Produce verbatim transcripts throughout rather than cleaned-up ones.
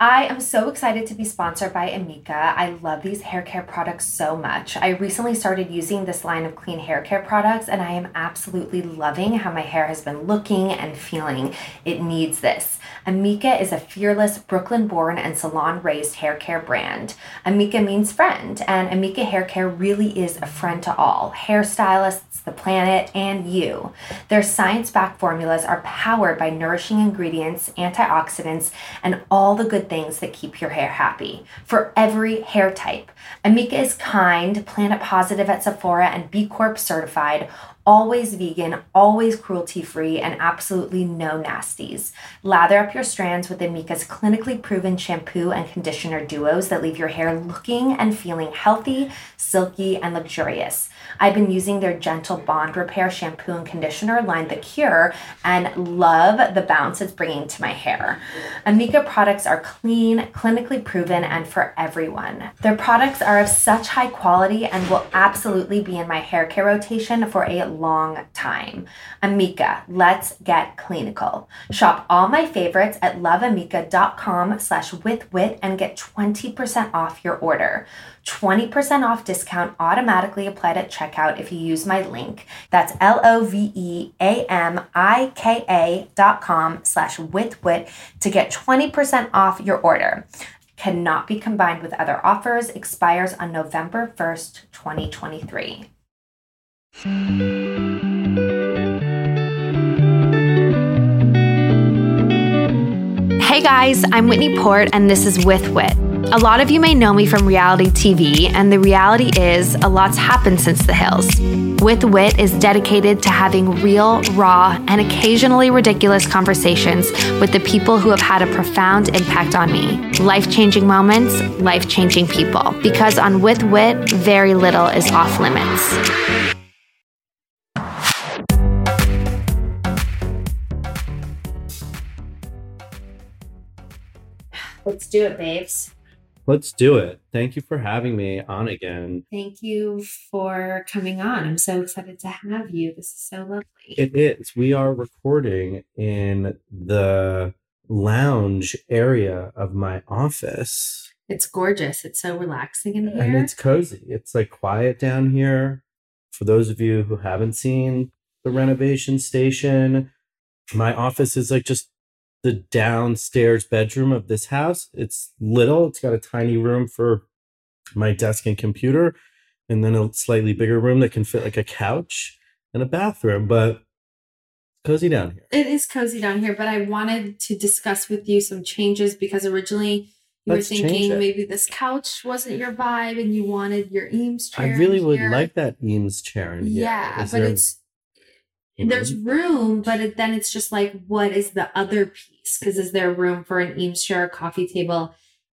I am so excited to be sponsored by Amika. I love these hair care products so much. I recently started using this line of clean hair care products, and I am absolutely loving how my hair has been looking and feeling. It needs this. Amika is a fearless, Brooklyn-born and salon-raised hair care brand. Amika means friend, and Amika hair care really is a friend to all: hairstylists, the planet, and you. Their science-backed formulas are powered by nourishing ingredients, antioxidants, and all the good things that keep your hair happy. For every hair type, Amika is kind, Planet Positive at Sephora, and B Corp certified, always vegan, always cruelty-free, and absolutely no nasties. Lather up your strands with Amika's clinically proven shampoo and conditioner duos that leave your hair looking and feeling healthy, silky, and luxurious. I've been using their Gentle Bond Repair shampoo and conditioner line, The Cure, and love the bounce it's bringing to my hair. Amika products are clean, clinically proven, and for everyone. Their products are of such high quality and will absolutely be in my hair care rotation for a long time. Amika, let's get clinical. Shop all my favorites at loveamika.com slash with wit and get twenty percent off your order. twenty percent off discount automatically applied at checkout if you use my link. That's L-O-V-E-A-M-I-K-A dot com slash with wit to get twenty percent off your order. Cannot be combined with other offers. Expires on November first, twenty twenty-three. Hey guys, I'm Whitney Port and this is With Wit. A lot of you may know me from reality T V, and the reality is a lot's happened since The Hills. With Wit is dedicated to having real, raw, and occasionally ridiculous conversations with the people who have had a profound impact on me. Life-changing moments, life-changing people. Because on With Wit, very little is off limits. Let's do it, babes. Let's do it. Thank you for having me on again. Thank you for coming on. I'm so excited to have you. This is so lovely. It is. We are recording in the lounge area of my office. It's gorgeous. It's so relaxing in here. And it's cozy. It's like quiet down here. For those of you who haven't seen the renovation station, my office is like just the downstairs bedroom of this house. It's little. It's got a tiny room for my desk and computer, and then a slightly bigger room that can fit like a couch and a bathroom, but cozy down here. It is cozy down here, but I wanted to discuss with you some changes because originally you Let's were thinking maybe this couch wasn't your vibe and you wanted your Eames chair. I really would here. like that Eames chair in here. Yeah, is but there... it's You know? There's room, but it, then it's just like, what is the other piece? Because is there room for an Eames chair, coffee table,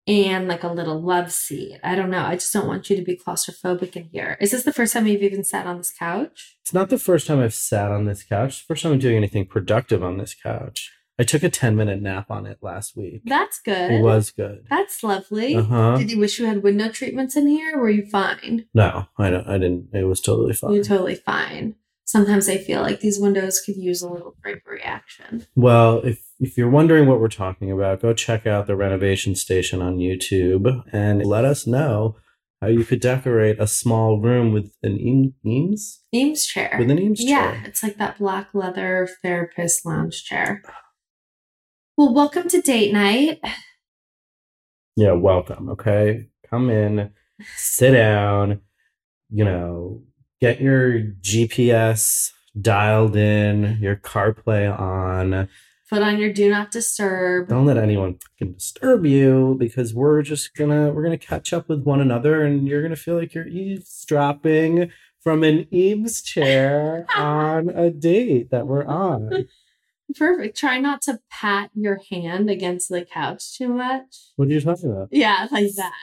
and like a little love seat? I don't know. I just don't want you to be claustrophobic in here. Is this the first time you've even sat on this couch? It's not the first time I've sat on this couch. It's the first time I'm doing anything productive on this couch. I took a ten minute nap on it last week. That's good. It was good. That's lovely. Uh-huh. Did you wish you had window treatments in here? Or were you fine? No, I don't. I didn't. It was totally fine. You're totally fine. Sometimes I feel like these windows could use a little drapery action. Well, if, if you're wondering what we're talking about, go check out the renovation station on YouTube and let us know how you could decorate a small room with an Eames Eames, Eames chair. With an Eames yeah, chair. Yeah, it's like that black leather therapist lounge chair. Well, welcome to date night. Yeah, welcome, okay? Come in, sit down, you know, get your G P S dialed in, your CarPlay on. Put on your do not disturb. Don't let anyone fucking disturb you, because we're just gonna we're gonna catch up with one another, and you're gonna feel like you're eavesdropping from an Eames chair on a date that we're on. Perfect. Try not to pat your hand against the couch too much. What are you talking about? Yeah, like that.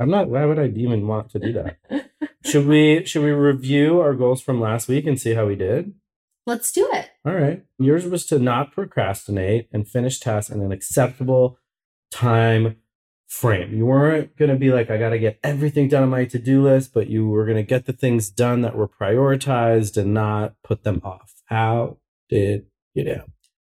I'm not. Why would I even want to do that? Should we should we review our goals from last week and see how we did? Let's do it. All right. Yours was to not procrastinate and finish tasks in an acceptable time frame. You weren't going to be like, I got to get everything done on my to-do list, but you were going to get the things done that were prioritized and not put them off. How did you do?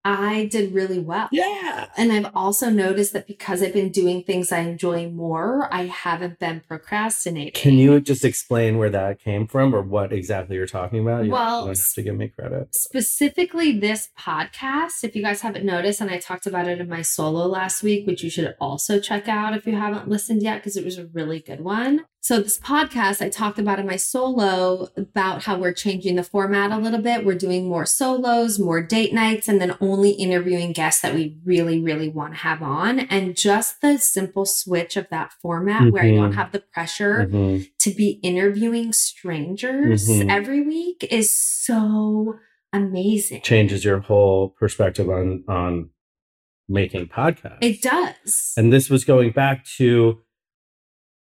I did really well. Yeah. And I've also noticed that because I've been doing things I enjoy more, I haven't been procrastinating. Can you just explain where that came from or what exactly you're talking about? You well, don't have to give me credit. Specifically this podcast, if you guys haven't noticed, and I talked about it in my solo last week, which you should also check out if you haven't listened yet, because it was a really good one. So this podcast I talked about in my solo about how we're changing the format a little bit. We're doing more solos, more date nights, and then only interviewing guests that we really, really want to have on. And just the simple switch of that format mm-hmm. where I don't have the pressure mm-hmm. to be interviewing strangers mm-hmm. every week is so amazing. Changes your whole perspective on, on making podcasts. It does. And this was going back to...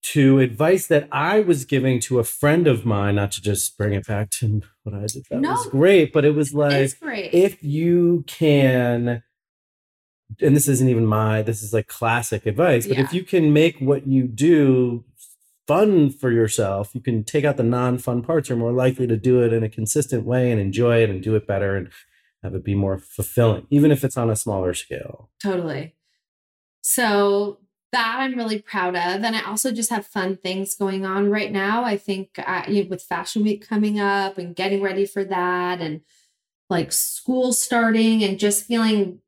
to advice that I was giving to a friend of mine, not to just bring it back to what I did. That no, was great, but it was like, if you can, and this isn't even my, this is like classic advice, but yeah. if you can make what you do fun for yourself, you can take out the non-fun parts, you're more likely to do it in a consistent way and enjoy it and do it better and have it be more fulfilling, even if it's on a smaller scale. Totally. So... that I'm really proud of. And I also just have fun things going on right now. I think I, you know, with Fashion Week coming up and getting ready for that and like school starting and just feeling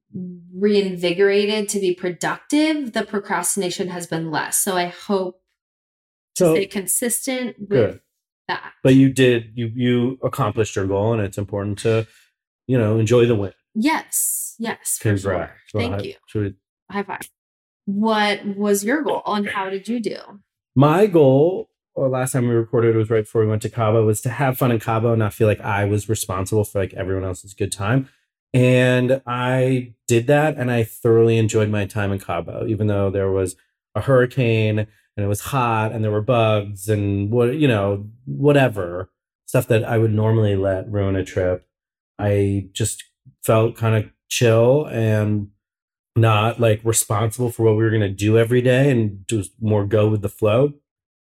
reinvigorated to be productive, the procrastination has been less. So I hope to so, stay consistent with good. that. But you did, you you accomplished your goal, and it's important to, you know, enjoy the win. Yes. Yes. Congrats. Sure. Well, Thank I, you. We... High five. What was your goal and how did you do? My goal, well, last time we recorded, it was right before we went to Cabo, was to have fun in Cabo and not feel like I was responsible for like everyone else's good time. And I did that, and I thoroughly enjoyed my time in Cabo, even though there was a hurricane and it was hot and there were bugs and what, you know, whatever stuff that I would normally let ruin a trip. I just felt kind of chill and not like responsible for what we were going to do every day, and just more go with the flow.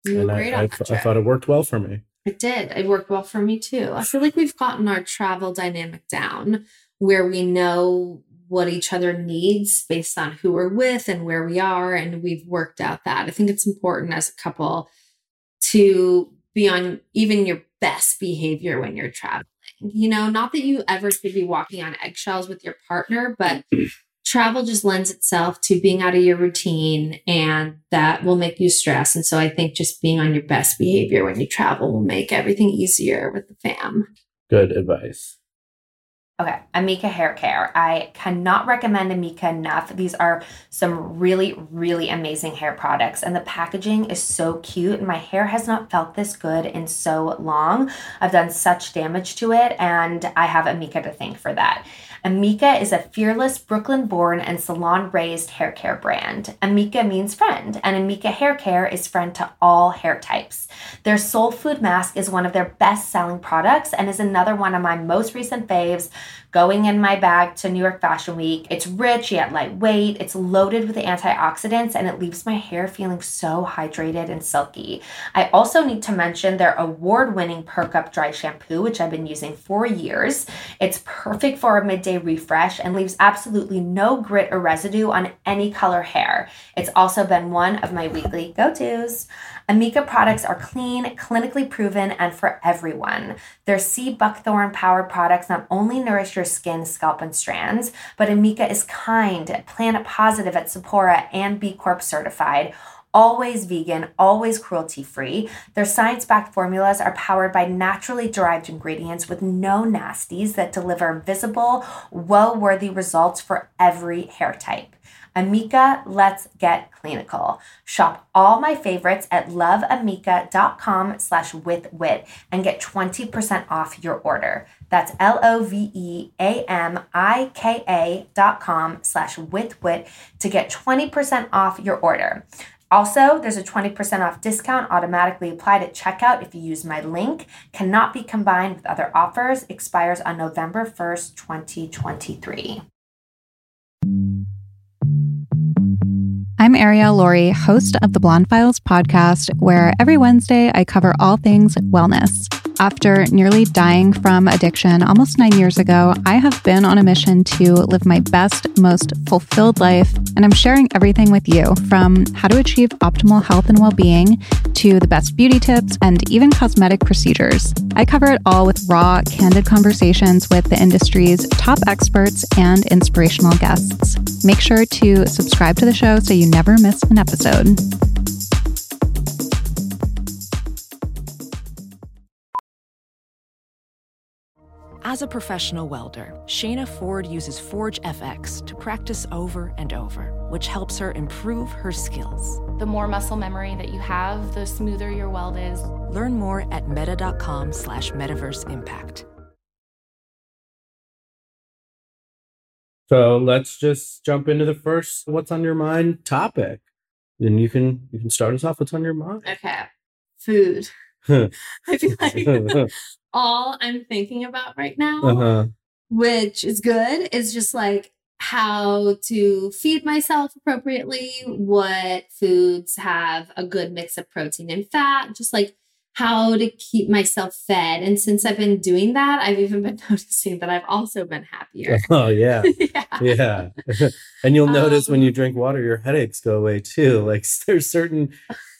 You and I, I, I thought it worked well for me. It did. It worked well for me too. I feel like we've gotten our travel dynamic down where we know what each other needs based on who we're with and where we are. And we've worked out that. I think it's important as a couple to be on even your best behavior when you're traveling. You know, not that you ever should be walking on eggshells with your partner, but travel just lends itself to being out of your routine, and that will make you stress. And so I think just being on your best behavior when you travel will make everything easier with the fam. Good advice. Okay. Amika hair care. I cannot recommend Amika enough. These are some really, really amazing hair products, and the packaging is so cute. My hair has not felt this good in so long. I've done such damage to it, and I have Amika to thank for that. Amika is a fearless Brooklyn-born and salon-raised hair care brand. Amika means friend, and Amika hair care is friend to all hair types. Their Soul Food Mask is one of their best-selling products and is another one of my most recent faves going in my bag to New York Fashion Week. It's rich yet lightweight. It's loaded with antioxidants, and it leaves my hair feeling so hydrated and silky. I also need to mention their award-winning Perk Up Dry Shampoo, which I've been using for years. It's perfect for a midday refresh and leaves absolutely no grit or residue on any color hair. It's also been one of my weekly go-tos. Amika products are clean, clinically proven, and for everyone. Their sea buckthorn-powered products not only nourish your skin, scalp, and strands, but Amika is kind, planet positive at Sephora, and B Corp certified. Always vegan, always cruelty-free. Their science-backed formulas are powered by naturally derived ingredients with no nasties that deliver visible, well-worthy results for every hair type. Amika, let's get clinical. Shop all my favorites at loveamika.com slash with wit and get twenty percent off your order. That's L-O-V-E-A-M-I-K-A dot com slash with wit to get twenty percent off your order. Also, there's a twenty percent off discount automatically applied at checkout if you use my link. Cannot be combined with other offers. Expires on November first, twenty twenty-three. I'm Arielle Laurie, host of The Blonde Files podcast, where every Wednesday I cover all things wellness. After nearly dying from addiction almost nine years ago, I have been on a mission to live my best, most fulfilled life, and I'm sharing everything with you, from how to achieve optimal health and well-being to the best beauty tips and even cosmetic procedures. I cover it all with raw, candid conversations with the industry's top experts and inspirational guests. Make sure to subscribe to the show so you never miss an episode. As a professional welder, Shayna Ford uses ForgeFX to practice over and over, which helps her improve her skills. The more muscle memory that you have, the smoother your weld is. Learn more at meta.com slash metaverse impact. So let's just jump into the first what's on your mind topic. Then you can you can start us off. What's on your mind? Okay. Food. I feel like all I'm thinking about right now, uh-huh. which is good, is just like how to feed myself appropriately, what foods have a good mix of protein and fat, just like how to keep myself fed. And since I've been doing that, I've even been noticing that I've also been happier. Oh, yeah. yeah. yeah. And you'll notice um, when you drink water, your headaches go away too. Like there's certain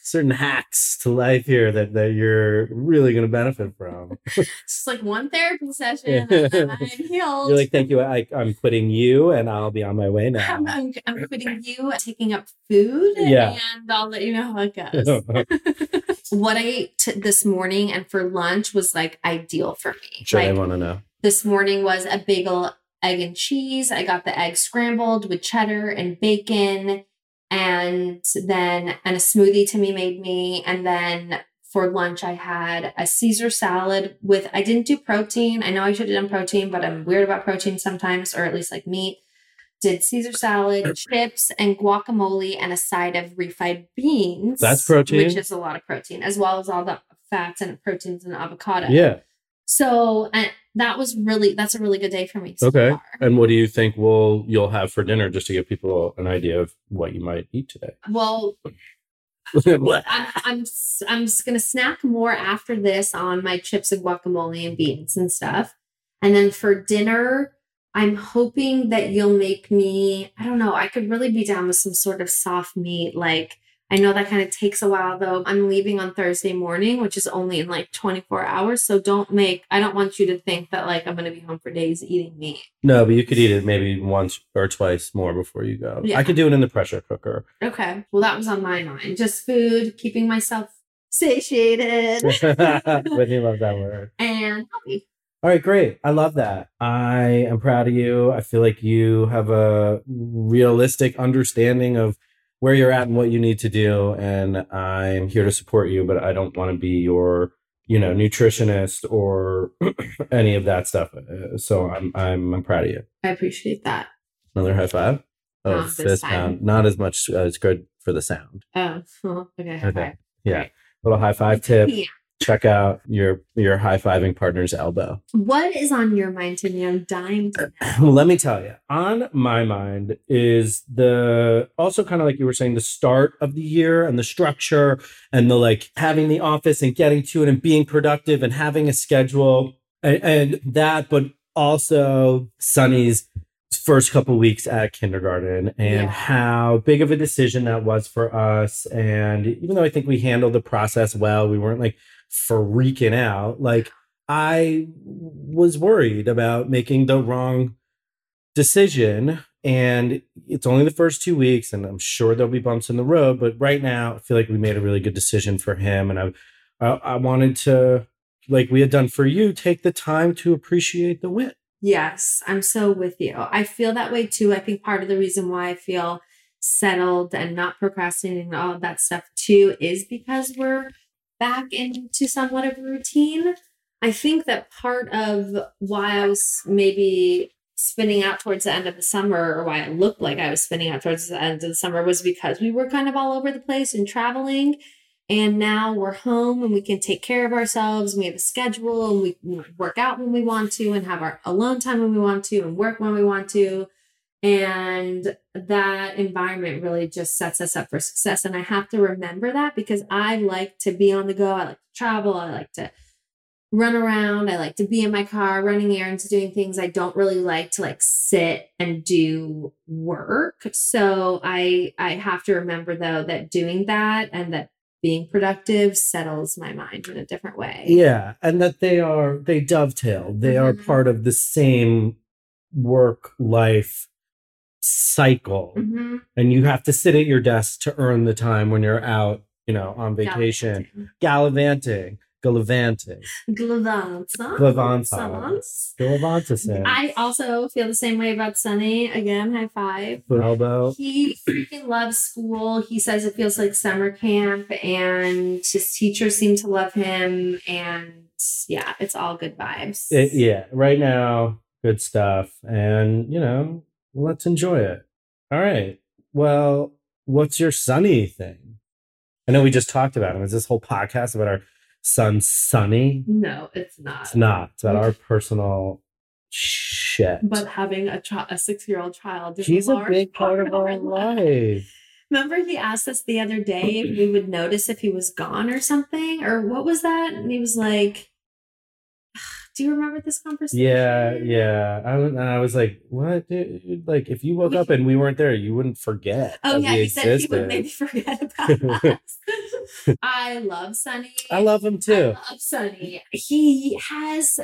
certain hacks to life here that, that you're really going to benefit from. Just like one therapy session and then I'm healed. You're like, thank you. I, I'm quitting you and I'll be on my way now. I'm, I'm, I'm quitting you, taking up food, yeah. and I'll let you know how it goes. What I ate t- this morning and for lunch was like ideal for me. Sure, like, I want to know. This morning was a bagel, egg and cheese. I got the egg scrambled with cheddar and bacon, and then and a smoothie Timmy made me. And then for lunch, I had a Caesar salad with, I didn't do protein. I know I should have done protein, but I'm weird about protein sometimes, or at least like meat. Did Caesar salad, chips, and guacamole, and a side of refried beans. That's protein. Which is a lot of protein, as well as all the fats and proteins and avocado. Yeah. So and that was really, that's a really good day for me so okay. far. And what do you think we'll, you'll have for dinner, just to give people an idea of what you might eat today? Well, I'm, I'm, I'm just going to snack more after this on my chips and guacamole and beans and stuff. And then for dinner, I'm hoping that you'll make me, I don't know, I could really be down with some sort of soft meat. Like, I know that kind of takes a while though. I'm leaving on Thursday morning, which is only in like twenty-four hours. So don't make, I don't want you to think that like I'm going to be home for days eating meat. No, but you could eat it maybe once or twice more before you go. Yeah. I could do it in the pressure cooker. Okay. Well, that was on my mind. Just food, keeping myself satiated. Whitney loves that word. And healthy. All right, great. I love that. I am proud of you. I feel like you have a realistic understanding of where you're at and what you need to do. And I'm here to support you, but I don't want to be your, you know, nutritionist or any of that stuff. So I'm, I'm, I'm proud of you. I appreciate that. Another high five. Oh, not fist pound. Not as much. Uh, it's good for the sound. Oh, okay. Okay. Right. Yeah. Little high five tip. Yeah. check out your your high-fiving partner's elbow. What is on your mind today? I'm dying to know. Let me tell you, on my mind is the, also kind of like you were saying, the start of the year and the structure and the like having the office and getting to it and being productive and having a schedule and, and that, but also Sonny's first couple weeks at kindergarten and yeah. how big of a decision that was for us. And even though I think we handled the process well, we weren't like freaking out. Like I was worried about making the wrong decision, and it's only the first two weeks and I'm sure there'll be bumps in the road, but right now I feel like we made a really good decision for him. And I, I, I wanted to, like we had done for you, take the time to appreciate the wit. Yes, I'm so with you. I feel that way too. I think part of the reason why I feel settled and not procrastinating and all of that stuff too is because we're back into somewhat of a routine. I think that part of why I was maybe spinning out towards the end of the summer, or why it looked like I was spinning out towards the end of the summer, was because we were kind of all over the place and traveling. And now we're home and we can take care of ourselves. And we have a schedule and we can work out when we want to and have our alone time when we want to and work when we want to. And that environment really just sets us up for success. And I have to remember that because I like to be on the go. I like to travel. I like to run around. I like to be in my car, running errands, doing things. I don't really like to like sit and do work. So I, I have to remember though, that doing that and that being productive settles my mind in a different way. Yeah. And that they are, they dovetail. They mm-hmm. are part of the same work-life cycle. Mm-hmm. And you have to sit at your desk to earn the time when you're out, you know, on vacation. Gallivanting. Gallivanting. Gallivanting. Gallivanting. Gallivanting. I also feel the same way about Sonny. Again, high five. Elbow. He freaking loves school. He says it feels like summer camp, and his teachers seem to love him. And yeah, it's all good vibes. It, yeah, right now, good stuff. And, you know, let's enjoy it. All right. Well, what's your Sonny thing? I know we just talked about him. Is this whole podcast about our son Sonny? No, it's not. It's not. It's about our personal shit. But having a, tri- a six-year-old child is He's a big part, part of our life. life. Remember he asked us the other day if we would notice if he was gone or something? Or what was that? And he was like, do you remember this conversation? Yeah, yeah. I, and I was like, what, dude? Like, if you woke we, up and we weren't there, you wouldn't forget. Oh, yeah. He existence. Said he would maybe forget about us. I love Sonny. I love him, too. I love Sonny. He has,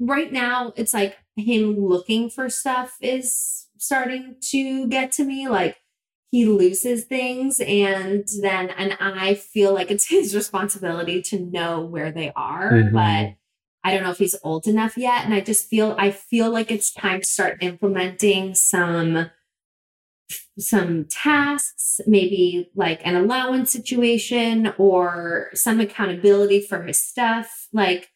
right now, it's like him looking for stuff is starting to get to me. Like, he loses things, and then, and I feel like it's his responsibility to know where they are. Mm-hmm. But I don't know if he's old enough yet. And I just feel, I feel like it's time to start implementing some, some tasks, maybe like an allowance situation or some accountability for his stuff. Like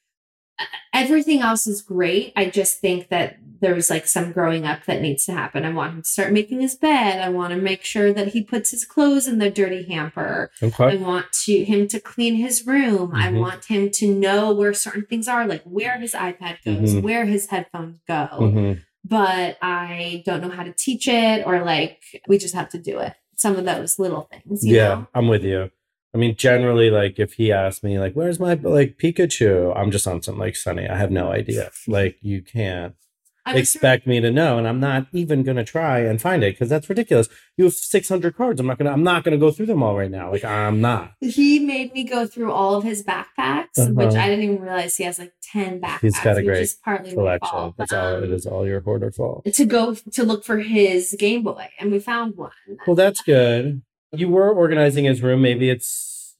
everything else is great. I just think that there's like some growing up that needs to happen. I want him to start making his bed. I want to make sure that he puts his clothes in the dirty hamper. Okay. I want to him to clean his room. Mm-hmm. I want him to know where certain things are, like where his iPad goes, mm-hmm. where his headphones go. Mm-hmm. But I don't know how to teach it, or like we just have to do it. Some of those little things. You yeah, know? I'm with you. I mean, generally, like if he asked me, like, where's my like Pikachu? I'm just on something like Sonny. I have no idea. Like you can't I'm expect sure. me to know, and I'm not even going to try and find it because that's ridiculous. You have six hundred cards. I'm not going to I'm not going to go through them all right now. Like I'm not. He made me go through all of his backpacks, uh-huh. which I didn't even realize he has like ten backpacks. He's got a great collection. Fall, that's um, all it is. All your hoarder fault. To go to look for his Game Boy, and we found one. Well, that's good. You were organizing his room. Maybe it's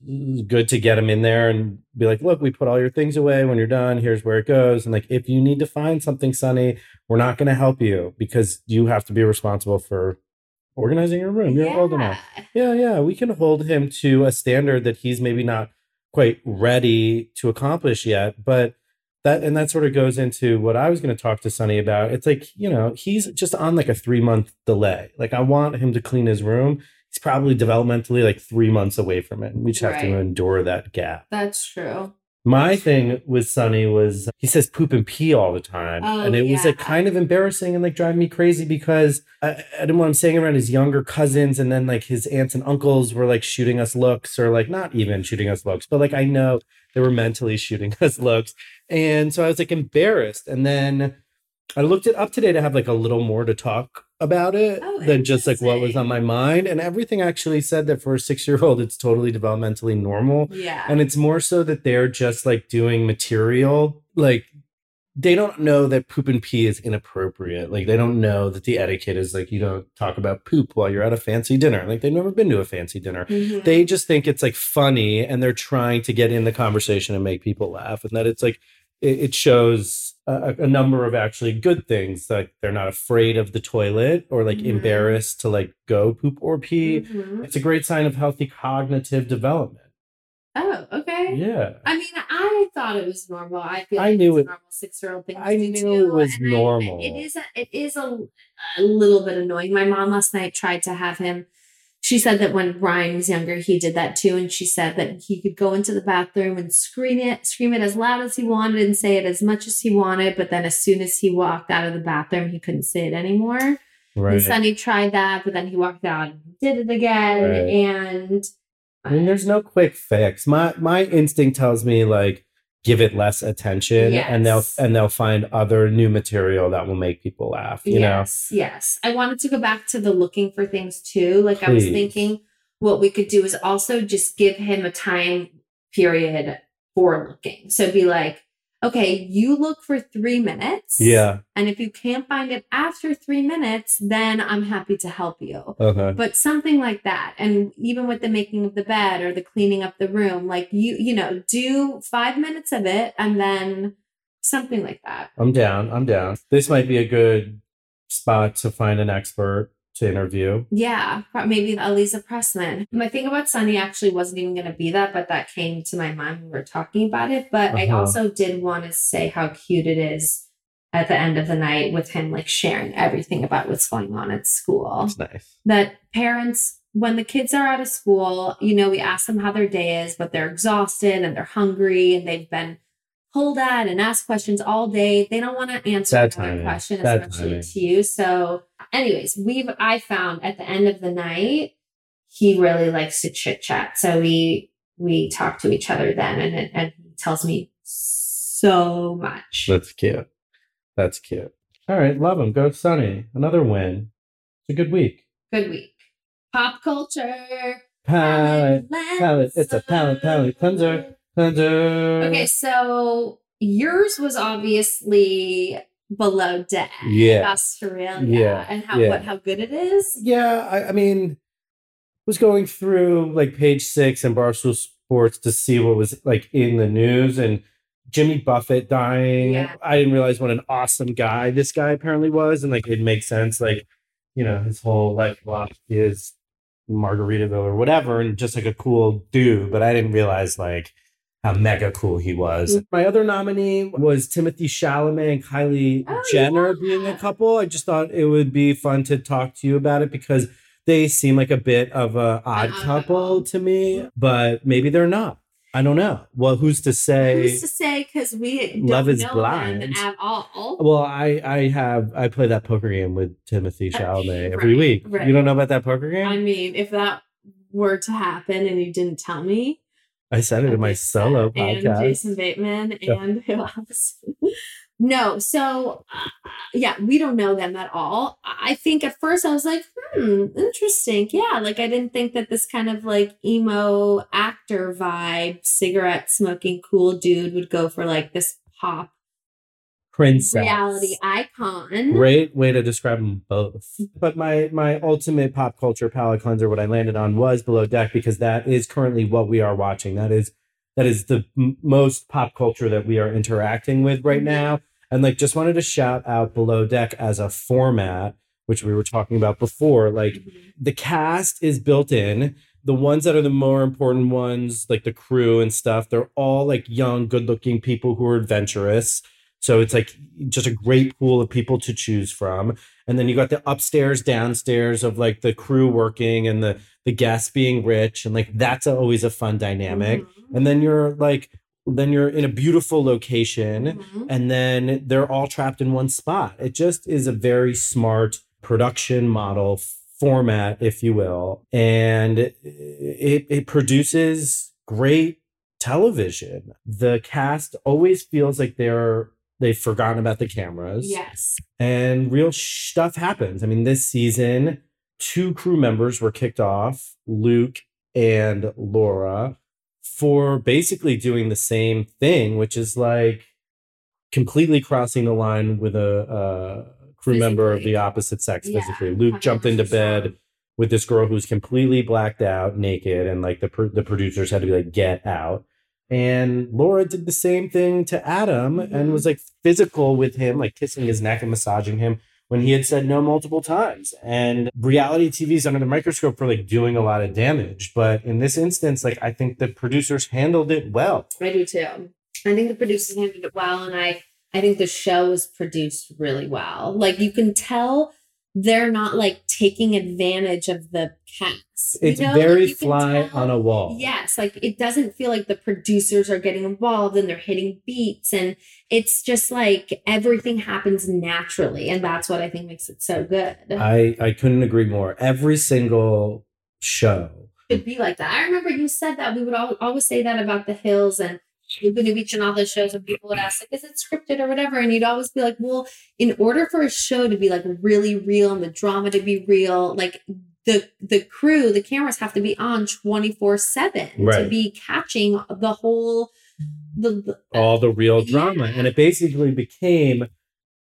good to get him in there and be like, look, we put all your things away. When you're done, here's where it goes. And like, if you need to find something, Sonny, we're not going to help you because you have to be responsible for organizing your room. You're yeah. old enough. Yeah, yeah. We can hold him to a standard that he's maybe not quite ready to accomplish yet. But that, and that sort of goes into what I was going to talk to Sonny about. It's like, you know, he's just on like a three month delay. Like I want him to clean his room. He's probably developmentally like three months away from it. We just have right. to endure that gap. That's true. My thing with Sonny was he says poop and pee all the time. Oh, and it yeah. was like kind of embarrassing and like driving me crazy because I, I didn't want him saying around his younger cousins. And then like his aunts and uncles were like shooting us looks or like not even shooting us looks, but like I know they were mentally shooting us looks. And so I was like embarrassed. And then I looked it up today to have like a little more to talk about it oh, than just like what was on my mind. And everything actually said that for a six-year-old, it's totally developmentally normal. Yeah. And it's more so that they're just like doing material. Like they don't know that poop and pee is inappropriate. Like they don't know that the etiquette is like, you don't talk about poop while you're at a fancy dinner. Like they've never been to a fancy dinner. Mm-hmm. They just think it's like funny and they're trying to get in the conversation and make people laugh. And that it's like, it, it shows A, a number of actually good things, like they're not afraid of the toilet or like mm-hmm. embarrassed to like go poop or pee. Mm-hmm. It's a great sign of healthy cognitive development. Oh, okay. Yeah. I mean, I thought it was normal. I feel I like knew it's it, normal six-year-old thing. I knew too. It was and normal. I, it is, a, it is a, a little bit annoying. My mom last night tried to have him. She said that when Ryan was younger, he did that too. And she said that he could go into the bathroom and scream it, scream it as loud as he wanted and say it as much as he wanted. But then as soon as he walked out of the bathroom, he couldn't say it anymore. Right. And Sonny tried that, but then he walked out and did it again. Right. And I mean, there's no quick fix. My my instinct tells me like, give it less attention yes. and they'll and they'll find other new material that will make people laugh. You yes, know? Yes. I wanted to go back to the looking for things too. Like Please. I was thinking what we could do is also just give him a time period for looking. So be like, okay, you look for three minutes. Yeah. And if you can't find it after three minutes, then I'm happy to help you. Okay. But something like that. And even with the making of the bed or the cleaning up the room, like you, you know, do five minutes of it and then something like that. I'm down. I'm down. This might be a good spot to find an expert to interview. Yeah. Maybe Eliza Pressman. My thing about Sonny actually wasn't even going to be that, but that came to my mind when we were talking about it. But uh-huh. I also did want to say how cute it is at the end of the night with him, like sharing everything about what's going on at school. That's nice. That parents, when the kids are out of school, you know, we ask them how their day is, but they're exhausted and they're hungry and they've been pulled at and asked questions all day. They don't want to answer that question, especially to you. So anyways, we've, I found at the end of the night, he really likes to chit chat. So we, we talk to each other then and and he tells me so much. That's cute. That's cute. All right. Love him. Go Sonny. Another win. It's a good week. Good week. Pop culture. Palette. Palette. It's a palette, palette cleanser. Cleanser. Okay. So yours was obviously Below Deck, yeah. Australia, yeah. and how yeah. what how good it is. Yeah, I, I mean, was going through like page six and Barstool Sports to see what was like in the news and Jimmy Buffett dying. Yeah. I didn't realize what an awesome guy this guy apparently was, and like it makes sense. Like, you know, his whole life philosophy is Margaritaville or whatever, and just like a cool dude. But I didn't realize like how mega cool he was. My other nominee was Timothée Chalamet and Kylie oh, Jenner yeah. being a couple. I just thought it would be fun to talk to you about it because they seem like a bit of an odd uh, couple to me, but maybe they're not. I don't know. Well, who's to say? Who's to say? Because we don't love is know blind at all. Well, I, I have I play that poker game with Timothée Chalamet right, every week. Right. You don't know about that poker game? I mean, if that were to happen and you didn't tell me. I said it in my solo podcast. And Jason Bateman and who else? No. So, uh, yeah, we don't know them at all. I think at first I was like, hmm, interesting. Yeah. Like, I didn't think that this kind of like emo actor vibe, cigarette smoking, cool dude would go for like this pop princess reality icon. Great way to describe them both. But my my ultimate pop culture palate cleanser, what I landed on was Below Deck, because that is currently what we are watching. That is that is the m- most pop culture that we are interacting with right now. And like, just wanted to shout out Below Deck as a format, which we were talking about before. Like, the cast is built in. The ones that are the more important ones, like the crew and stuff, they're all like young, good-looking people who are adventurous. So it's like just a great pool of people to choose from. And then you got the upstairs, downstairs of like the crew working and the, the guests being rich. And like, that's a, always a fun dynamic. Mm-hmm. And then you're like then you're in a beautiful location, mm-hmm. and then they're all trapped in one spot. It just is a very smart production model format, if you will. And it, it produces great television. The cast always feels like they're they've forgotten about the cameras. Yes. And real stuff happens. I mean, this season, two crew members were kicked off, Luke and Laura, for basically doing the same thing, which is like completely crossing the line with a, a crew physically. member of the opposite sex yeah. physically. Luke jumped into bed with this girl who's completely blacked out, naked, and like the pro- the producers had to be like, get out. And Laura did the same thing to Adam mm-hmm. and was like physical with him, like kissing his neck and massaging him when he had said no multiple times. And reality T V is under the microscope for like doing a lot of damage. But in this instance, like I think the producers handled it well. I do too. I think the producers handled it well. And I, I think the show was produced really well. Like you can tell they're not like taking advantage of the cast. It's you know? very like, fly tell, on a wall. Yes. Like it doesn't feel like the producers are getting involved and they're hitting beats. And it's just like everything happens naturally. And that's what I think makes it so good. I, I couldn't agree more. Every single show should be like that. I remember you said that we would all, always say that about The Hills and Laguna Beach and all those shows, and people would ask, like, is it scripted or whatever? And you'd always be like, well, in order for a show to be like really real and the drama to be real, like the the crew, the cameras have to be on twenty-four seven right. to be catching the whole the, the all the real drama. Yeah. And it basically became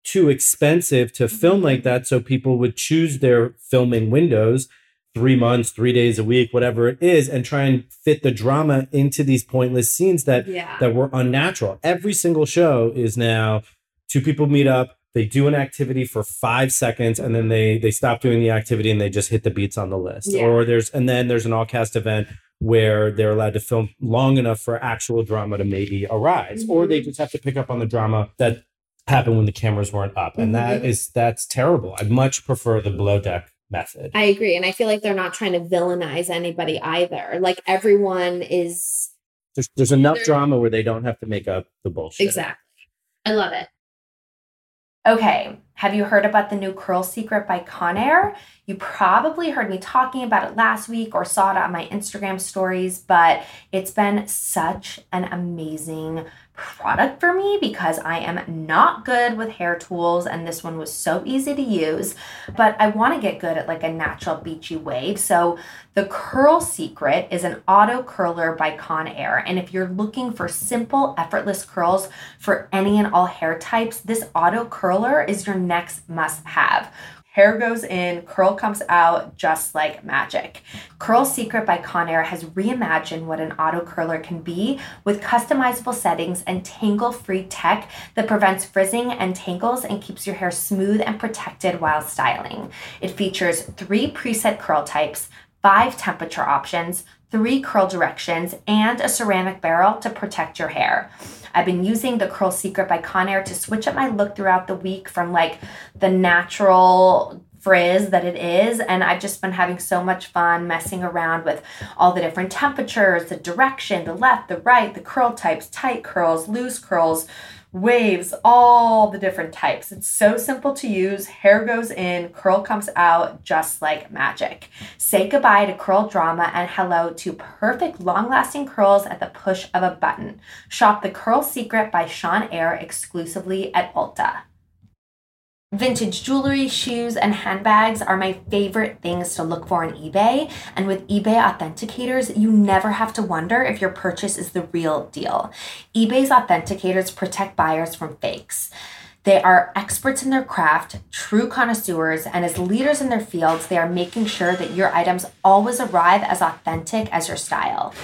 too expensive to film like that, so people would choose their filming windows. Three months, three days a week, whatever it is, and try and fit the drama into these pointless scenes that yeah. that were unnatural. Every single show is now two people meet up, they do an activity for five seconds, and then they they stop doing the activity and they just hit the beats on the list. Yeah. Or there's and then there's an all-cast event where they're allowed to film long enough for actual drama to maybe arise. Mm-hmm. Or they just have to pick up on the drama that happened when the cameras weren't up. And mm-hmm. that is that's terrible. I much prefer the Below Deck method. I agree. And I feel like they're not trying to villainize anybody either. Like everyone is. There's, there's enough drama where they don't have to make up the bullshit. Exactly. I love it. Okay. Have you heard about the new Curl Secret by Conair? You probably heard me talking about it last week or saw it on my Instagram stories, but it's been such an amazing product for me because I am not good with hair tools and this one was so easy to use, but I want to get good at like a natural beachy wave. So the Curl Secret is an auto curler by Conair, and if you're looking for simple, effortless curls for any and all hair types, this auto curler is your next must-have. Hair goes in, curl comes out just like magic. Curl Secret by Conair has reimagined what an auto curler can be with customizable settings and tangle-free tech that prevents frizzing and tangles and keeps your hair smooth and protected while styling. It features three preset curl types, five temperature options, three curl directions, and a ceramic barrel to protect your hair. I've been using the Curl Secret by Conair to switch up my look throughout the week from like the natural frizz that it is, and I've just been having so much fun messing around with all the different temperatures, the direction, the left, the right, the curl types, tight curls, loose curls, waves, all the different types. It's so simple to use. Hair goes in, curl comes out just like magic. Say goodbye to curl drama and hello to perfect long-lasting curls at the push of a button. Shop the Curl Secret by Conair exclusively at Ulta. Vintage jewelry, shoes, and handbags are my favorite things to look for on eBay. And with eBay authenticators, you never have to wonder if your purchase is the real deal. eBay's authenticators protect buyers from fakes. They are experts in their craft, true connoisseurs, and as leaders in their fields, they are making sure that your items always arrive as authentic as your style.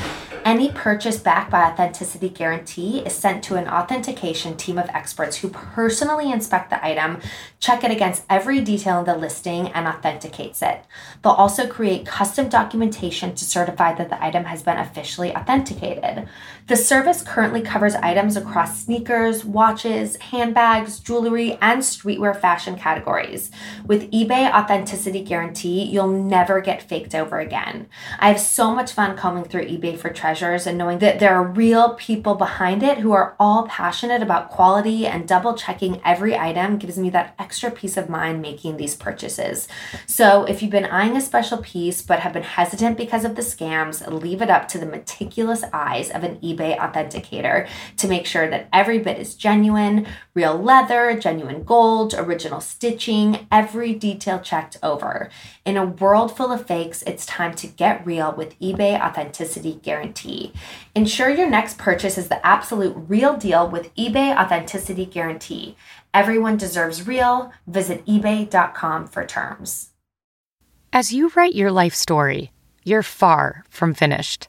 Any purchase backed by authenticity guarantee is sent to an authentication team of experts who personally inspect the item, check it against every detail in the listing, and authenticates it. They'll also create custom documentation to certify that the item has been officially authenticated. The service currently covers items across sneakers, watches, handbags, jewelry, and streetwear fashion categories. With eBay Authenticity Guarantee, you'll never get faked over again. I have so much fun combing through eBay for treasures and knowing that there are real people behind it who are all passionate about quality, and double-checking every item gives me that extra peace of mind making these purchases. So if you've been eyeing a special piece but have been hesitant because of the scams, leave it up to the meticulous eyes of an eBay authenticator to make sure that every bit is genuine, real leather, genuine gold, original stitching, every detail checked over. In a world full of fakes, it's time to get real with eBay Authenticity Guarantee. Ensure your next purchase is the absolute real deal with eBay Authenticity Guarantee. Everyone deserves real. Visit ebay dot com for terms. As you write your life story, you're far from finished.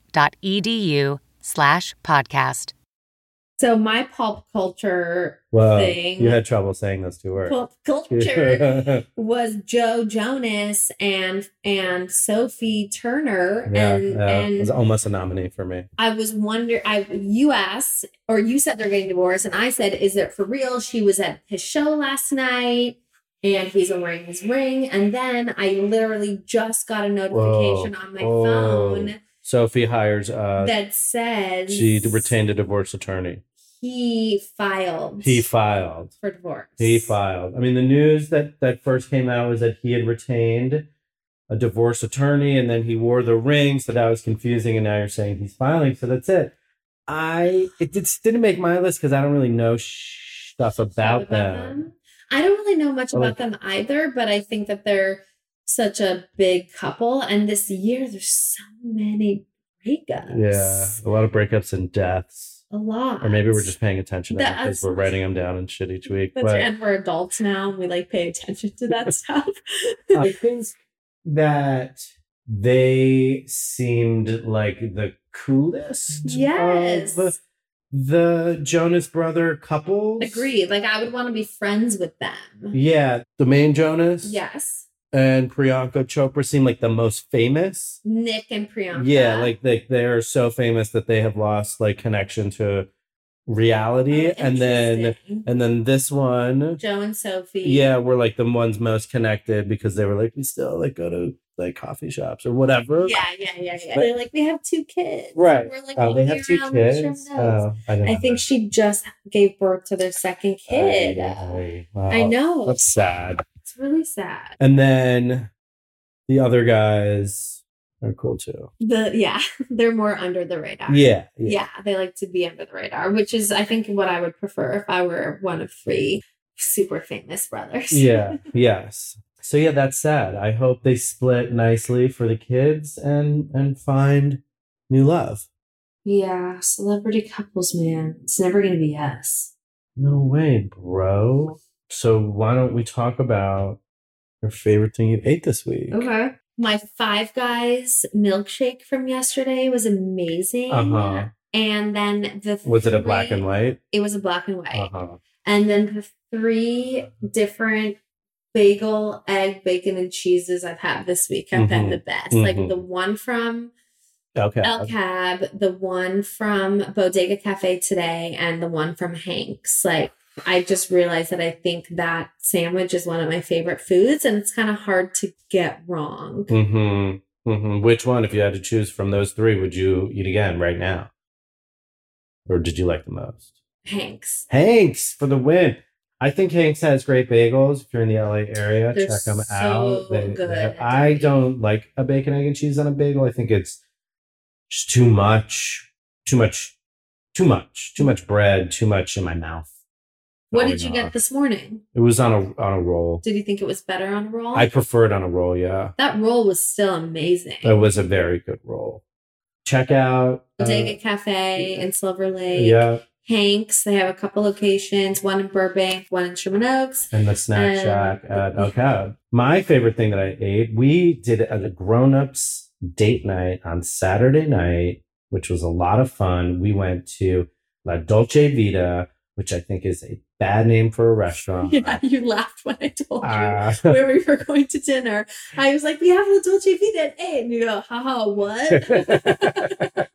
slash podcast. So my pulp culture Whoa, thing. You had trouble saying those two words. Pulp culture was Joe Jonas and and Sophie Turner. Yeah, and, yeah. and it was almost a nominee for me. I was wonder. I you asked, or you said they're getting divorced, and I said, "Is it for real?" She was at his show last night, and he's wearing his ring. And then I literally just got a notification Whoa, on my oh. phone. Sophie hires uh that says she retained a divorce attorney. He filed. He filed. For divorce. He filed. I mean, the news that, that first came out was that he had retained a divorce attorney, and then he wore the ring, so that was confusing, and now you're saying he's filing, so that's it. I it did, didn't make my list because I don't really know sh- stuff about, about them. them. I don't really know much but about like, them either, but I think that they're such a big couple, and this year there's so many breakups. Yeah, a lot of breakups and deaths. A lot. Or maybe we're just paying attention to that because we're writing them down and shit each week. But, and we're adults now, and we like pay attention to that stuff. I think that they seemed like the coolest. Yes. Of the Jonas brother couples. Agreed. Like I would want to be friends with them. Yeah, the main Jonas. Yes. And Priyanka Chopra seem like the most famous. Nick and Priyanka. Yeah, like they, they're so famous that they have lost like connection to reality. Oh, and then and then this one. Joe and Sophie. Yeah, we're like the ones most connected because they were like, we still like go to like coffee shops or whatever. Yeah, yeah, yeah, yeah. But, they're like, we have two kids. Right. We're like, oh, they have two kids. Oh, I, I think she just gave birth to their second kid. Aye, aye. Wow. I know. That's sad. It's really sad. And then the other guys are cool too. The yeah, they're more under the radar. Yeah, yeah. Yeah, they like to be under the radar, which is I think what I would prefer if I were one of three super famous brothers. Yeah, yes. So yeah, that's sad. I hope they split nicely for the kids and and find new love. Yeah, celebrity couples, man. It's never going to be us. No way, bro. So why don't we talk about your favorite thing you ate this week? Okay. My Five Guys milkshake from yesterday was amazing. Uh-huh. And then the Was three, it a black and white? It was a black and white. Uh-huh. And then the three different bagel, egg, bacon, and cheeses I've had this week have mm-hmm. been the best. Mm-hmm. Like the one from El Cab. El Cab, the one from Bodega Cafe today, and the one from Hanks. Like I just realized that I think that sandwich is one of my favorite foods, and it's kind of hard to get wrong. Mm-hmm. Mm-hmm. Which one, if you had to choose from those three, would you eat again right now? Or did you like the most? Hanks. Hanks for the win. I think Hanks has great bagels. If you're in the L A area, They're check them so out. They, good. They have, I don't like a bacon, egg, and cheese on a bagel. I think it's just too much, too much, too much, too much bread, too much in my mouth. What did you off. get this morning? It was on a on a roll. Did you think it was better on a roll? I prefer it on a roll, yeah. That roll was still amazing. It was a very good roll. check out Bodega uh, Cafe in Silver Lake. Yeah. Hanks, they have a couple locations, one in Burbank, one in Sherman Oaks. And the Snack um, Shack at El Cabo. My favorite thing that I ate, we did a grown-ups date night on Saturday night, which was a lot of fun. We went to La Dolce Vita, which I think is a bad name for a restaurant. Yeah, you laughed when I told uh, you where we were going to dinner. I was like, we have La Dolce Vita at eight. And you go, haha, what?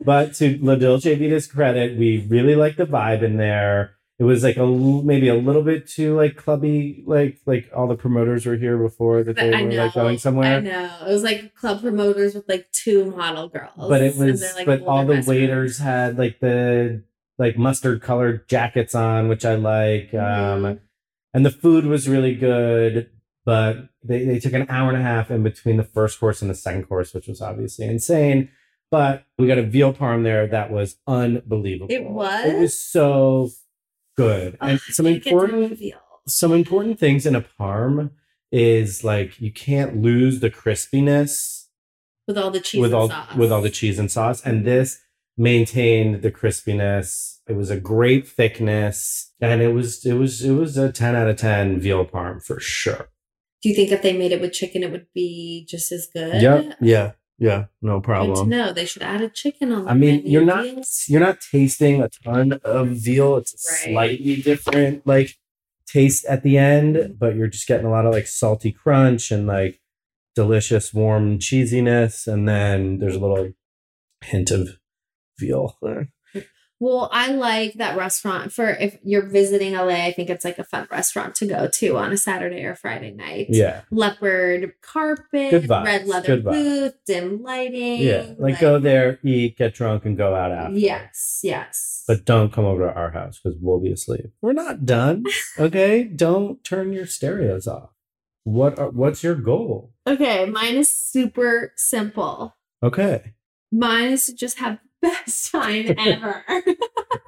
But to La Dolce Vita's credit, we really liked the vibe in there. It was like a maybe a little bit too like clubby, like like all the promoters were here before that they I were know, like going somewhere. I know it was like club promoters with like two model girls, but it was like but all the waiters had like the like mustard colored jackets on, which I like, mm-hmm. um, and the food was really good. But they they took an hour and a half in between the first course and the second course, which was obviously insane. But we got a veal parm there that was unbelievable. It was it was so. Good. And oh, some important some important things in a parm is like you can't lose the crispiness with all the cheese with and all, sauce. With all the cheese and sauce. And this maintained the crispiness. It was a great thickness. And it was it was it was a ten out of ten veal parm for sure. Do you think if they made it with chicken it would be just as good? Yeah, yeah. Yeah, no problem. No, they should add a chicken on the I mean, menu. you're not you're not tasting a ton of veal. It's a right. slightly different like taste at the end, but you're just getting a lot of like salty crunch and like delicious warm cheesiness, and then there's a little hint of veal there. Well, I like that restaurant for if you're visiting L A, I think it's like a fun restaurant to go to on a Saturday or Friday night. Yeah. Leopard carpet, red leather booth, dim lighting. Yeah. Like, like go there, eat, get drunk, and go out after. Yes. Yes. But don't come over to our house because we'll be asleep. We're not done. Okay. Don't turn your stereos off. What are, what's your goal? Okay. Mine is super simple. Okay. Mine is to just have best time ever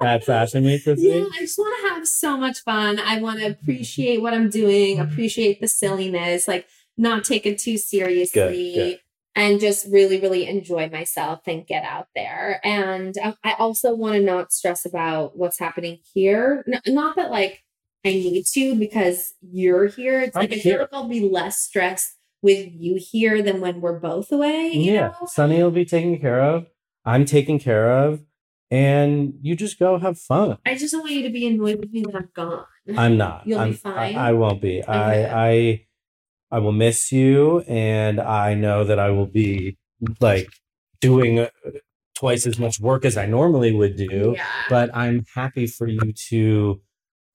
at Fashion Week this yeah, week. I just want to have so much fun. I want to appreciate what I'm doing, appreciate the silliness, like not take it too seriously, good, good. and just really, really enjoy myself and get out there. And um, I also want to not stress about what's happening here. No, not that like I need to because you're here. It's I'm like I feel like I'll be less stressed with you here than when we're both away. You yeah, know? Sonny will be taken care of. I'm taken care of, and you just go have fun. I just don't want you to be annoyed with me that I'm gone. I'm not. You'll I'm, be fine. I, I won't be. Okay. I, I I will miss you, and I know that I will be like doing twice as much work as I normally would do. Yeah. But I'm happy for you to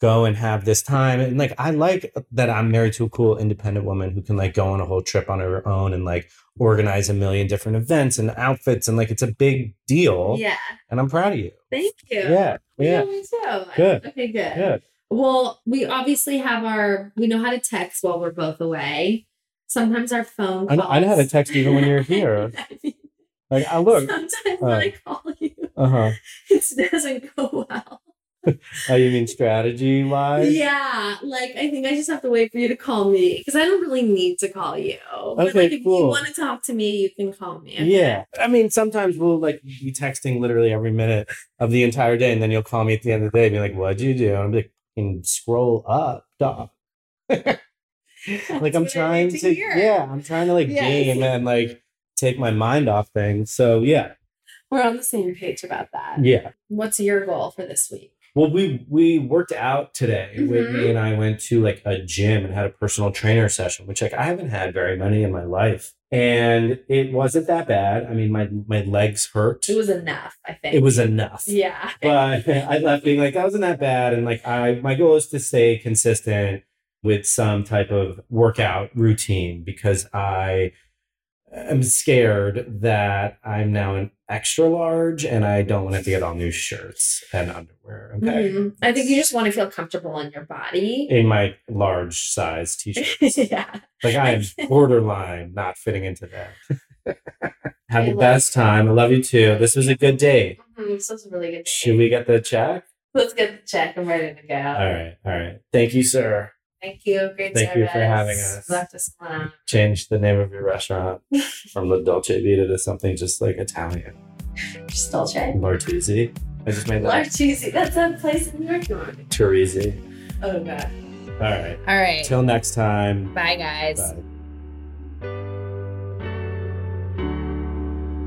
go and have this time. And like, I like that I'm married to a cool independent woman who can like go on a whole trip on her own and like organize a million different events and outfits. And like, it's a big deal. Yeah. And I'm proud of you. Thank you. Yeah. Yeah. Me too. Good. Okay, good. Good. Well, we obviously have our, we know how to text while we're both away. Sometimes our phone calls. I know, I know how to text even when you're here. I mean, like, I look. Sometimes uh, when I call you, uh-huh. it doesn't go well. Oh, you mean strategy wise? Yeah, like I think I just have to wait for you to call me because I don't really need to call you. Okay, but, like, if cool. you want to talk to me, you can call me. Okay? Yeah, I mean sometimes we'll like be texting literally every minute of the entire day, and then you'll call me at the end of the day and be like, "What'd you do?" And I'm like, "And scroll up, dog." Like I'm trying to, to yeah, I'm trying to like yeah. game and like take my mind off things. So yeah, we're on the same page about that. Yeah. What's your goal for this week? Well, we we worked out today. Mm-hmm. Whitney and I went to like a gym and had a personal trainer session, which like I haven't had very many in my life. And it wasn't that bad. I mean, my my legs hurt. It was enough, I think. It was enough. Yeah. But I left being like, that wasn't that bad. And like I my goal is to stay consistent with some type of workout routine because I am scared that I'm now an extra large and I don't want to have to get all new shirts and underwear. Okay. Mm-hmm. I think you just want to feel comfortable in your body. In my large size t-shirts. Yeah. Like I am borderline not fitting into that. Have I the best time. You. I love you too. This was a good day. Mm-hmm. This was a really good day. Should we get the check? Let's get the check. I'm ready to go. All right. All right. Thank you, sir. Thank you. Great Thank service. you for having us. Left us alone. Change the name of your restaurant from La Dolce Vita to something just like Italian. Just Dolce. Lartese. I just made that. Lartese. That's a place in New York. Teresi. Oh, God. All right. All right. Till next time. Bye, guys. Bye.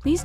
Please